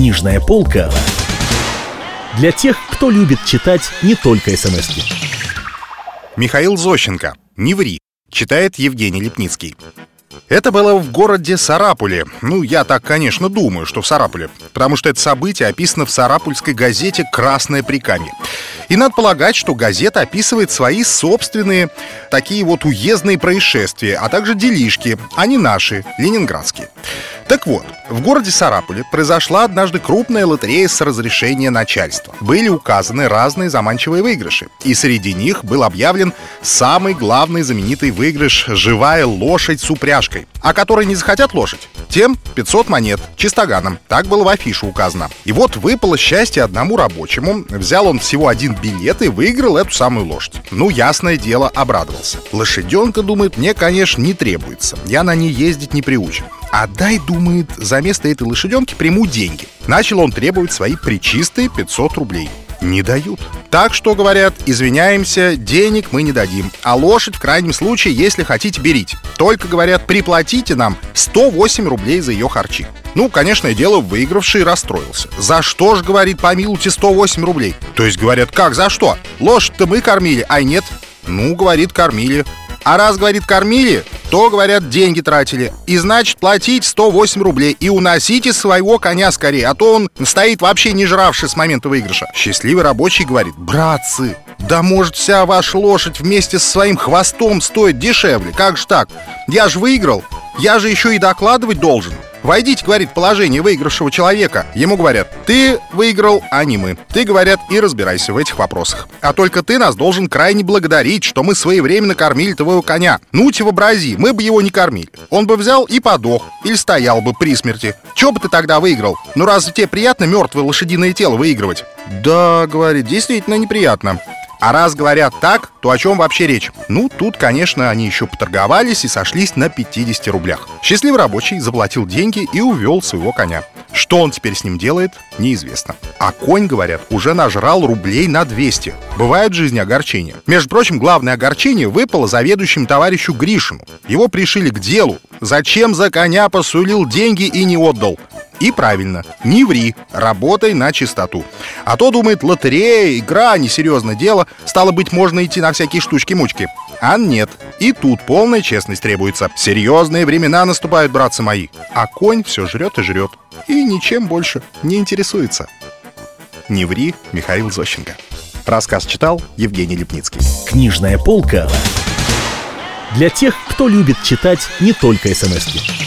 «Книжная полка» для тех, кто любит читать не только смски. Михаил Зощенко «Не ври», читает Евгений Липницкий. Это было в городе Сарапуле. Ну, я так, конечно, думаю, что в Сарапуле, потому что это событие описано в сарапульской газете «Красное прикамье». И надо полагать, что газета описывает свои собственные такие вот уездные происшествия, а также делишки, а не наши, ленинградские. Так вот, в городе Сарапуле произошла однажды крупная лотерея с разрешения начальства. Были указаны разные заманчивые выигрыши, и среди них был объявлен самый главный знаменитый выигрыш — живая лошадь с упряжкой. А которые не захотят лошадь, тем 500 монет чистоганом. Так было в афише указано. И вот выпало счастье одному рабочему. Взял он всего один билет и выиграл эту самую лошадь. Ну, ясное дело, обрадовался. Лошаденка, думает, мне, конечно, не требуется. Я на ней ездить не приучен. А дай, думает, за место этой лошаденки приму деньги. Начал он требовать свои пречистые 500 рублей. Не дают. Так что, говорят, извиняемся, денег мы не дадим. А лошадь, в крайнем случае, если хотите, берите. Только, говорят, приплатите нам 108 рублей за ее харчи. Ну, конечно, дело, выигравший расстроился. За что ж, говорит, помилуйте, 108 рублей? То есть, говорят, как за что? Лошадь-то мы кормили, ай нет. Ну, говорит, кормили. А раз, говорит, кормили, то, говорят, деньги тратили. И, значит, платить 108 рублей и уносите своего коня скорее, а то он стоит вообще не жравший с момента выигрыша. Счастливый рабочий говорит: братцы, да может вся ваша лошадь вместе со своим хвостом стоит дешевле, как же так? Я же выиграл, я же еще и докладывать должен. Войдите, говорит, в положение выигравшего человека. Ему говорят: ты выиграл, а не мы. Ты, говорят, и разбирайся в этих вопросах. А только ты нас должен крайне благодарить, что мы своевременно кормили твоего коня. Ну, те вообрази, мы бы его не кормили. Он бы взял и подох, или стоял бы при смерти. Че бы ты тогда выиграл? Ну, разве тебе приятно мертвое лошадиное тело выигрывать? Да, говорит, действительно неприятно. А раз говорят так, то о чем вообще речь? Ну, тут, конечно, они еще поторговались и сошлись на 50 рублях. Счастливый рабочий заплатил деньги и увел своего коня. Что он теперь с ним делает, неизвестно. А конь, говорят, уже нажрал рублей на 200. Бывают в жизни огорчения. Между прочим, главное огорчение выпало заведующему товарищу Гришину. Его пришили к делу. Зачем за коня посулил деньги и не отдал? И правильно, не ври, работай на чистоту. А то, думает, лотерея, игра, несерьезное дело, стало быть, можно идти на всякие штучки-мучки. А нет, и тут полная честность требуется. Серьезные времена наступают, братцы мои. А конь все жрет и жрет. И ничем больше не интересуется. «Не ври», Михаил Зощенко. Рассказ читал Евгений Липницкий. «Книжная полка» для тех, кто любит читать не только смски.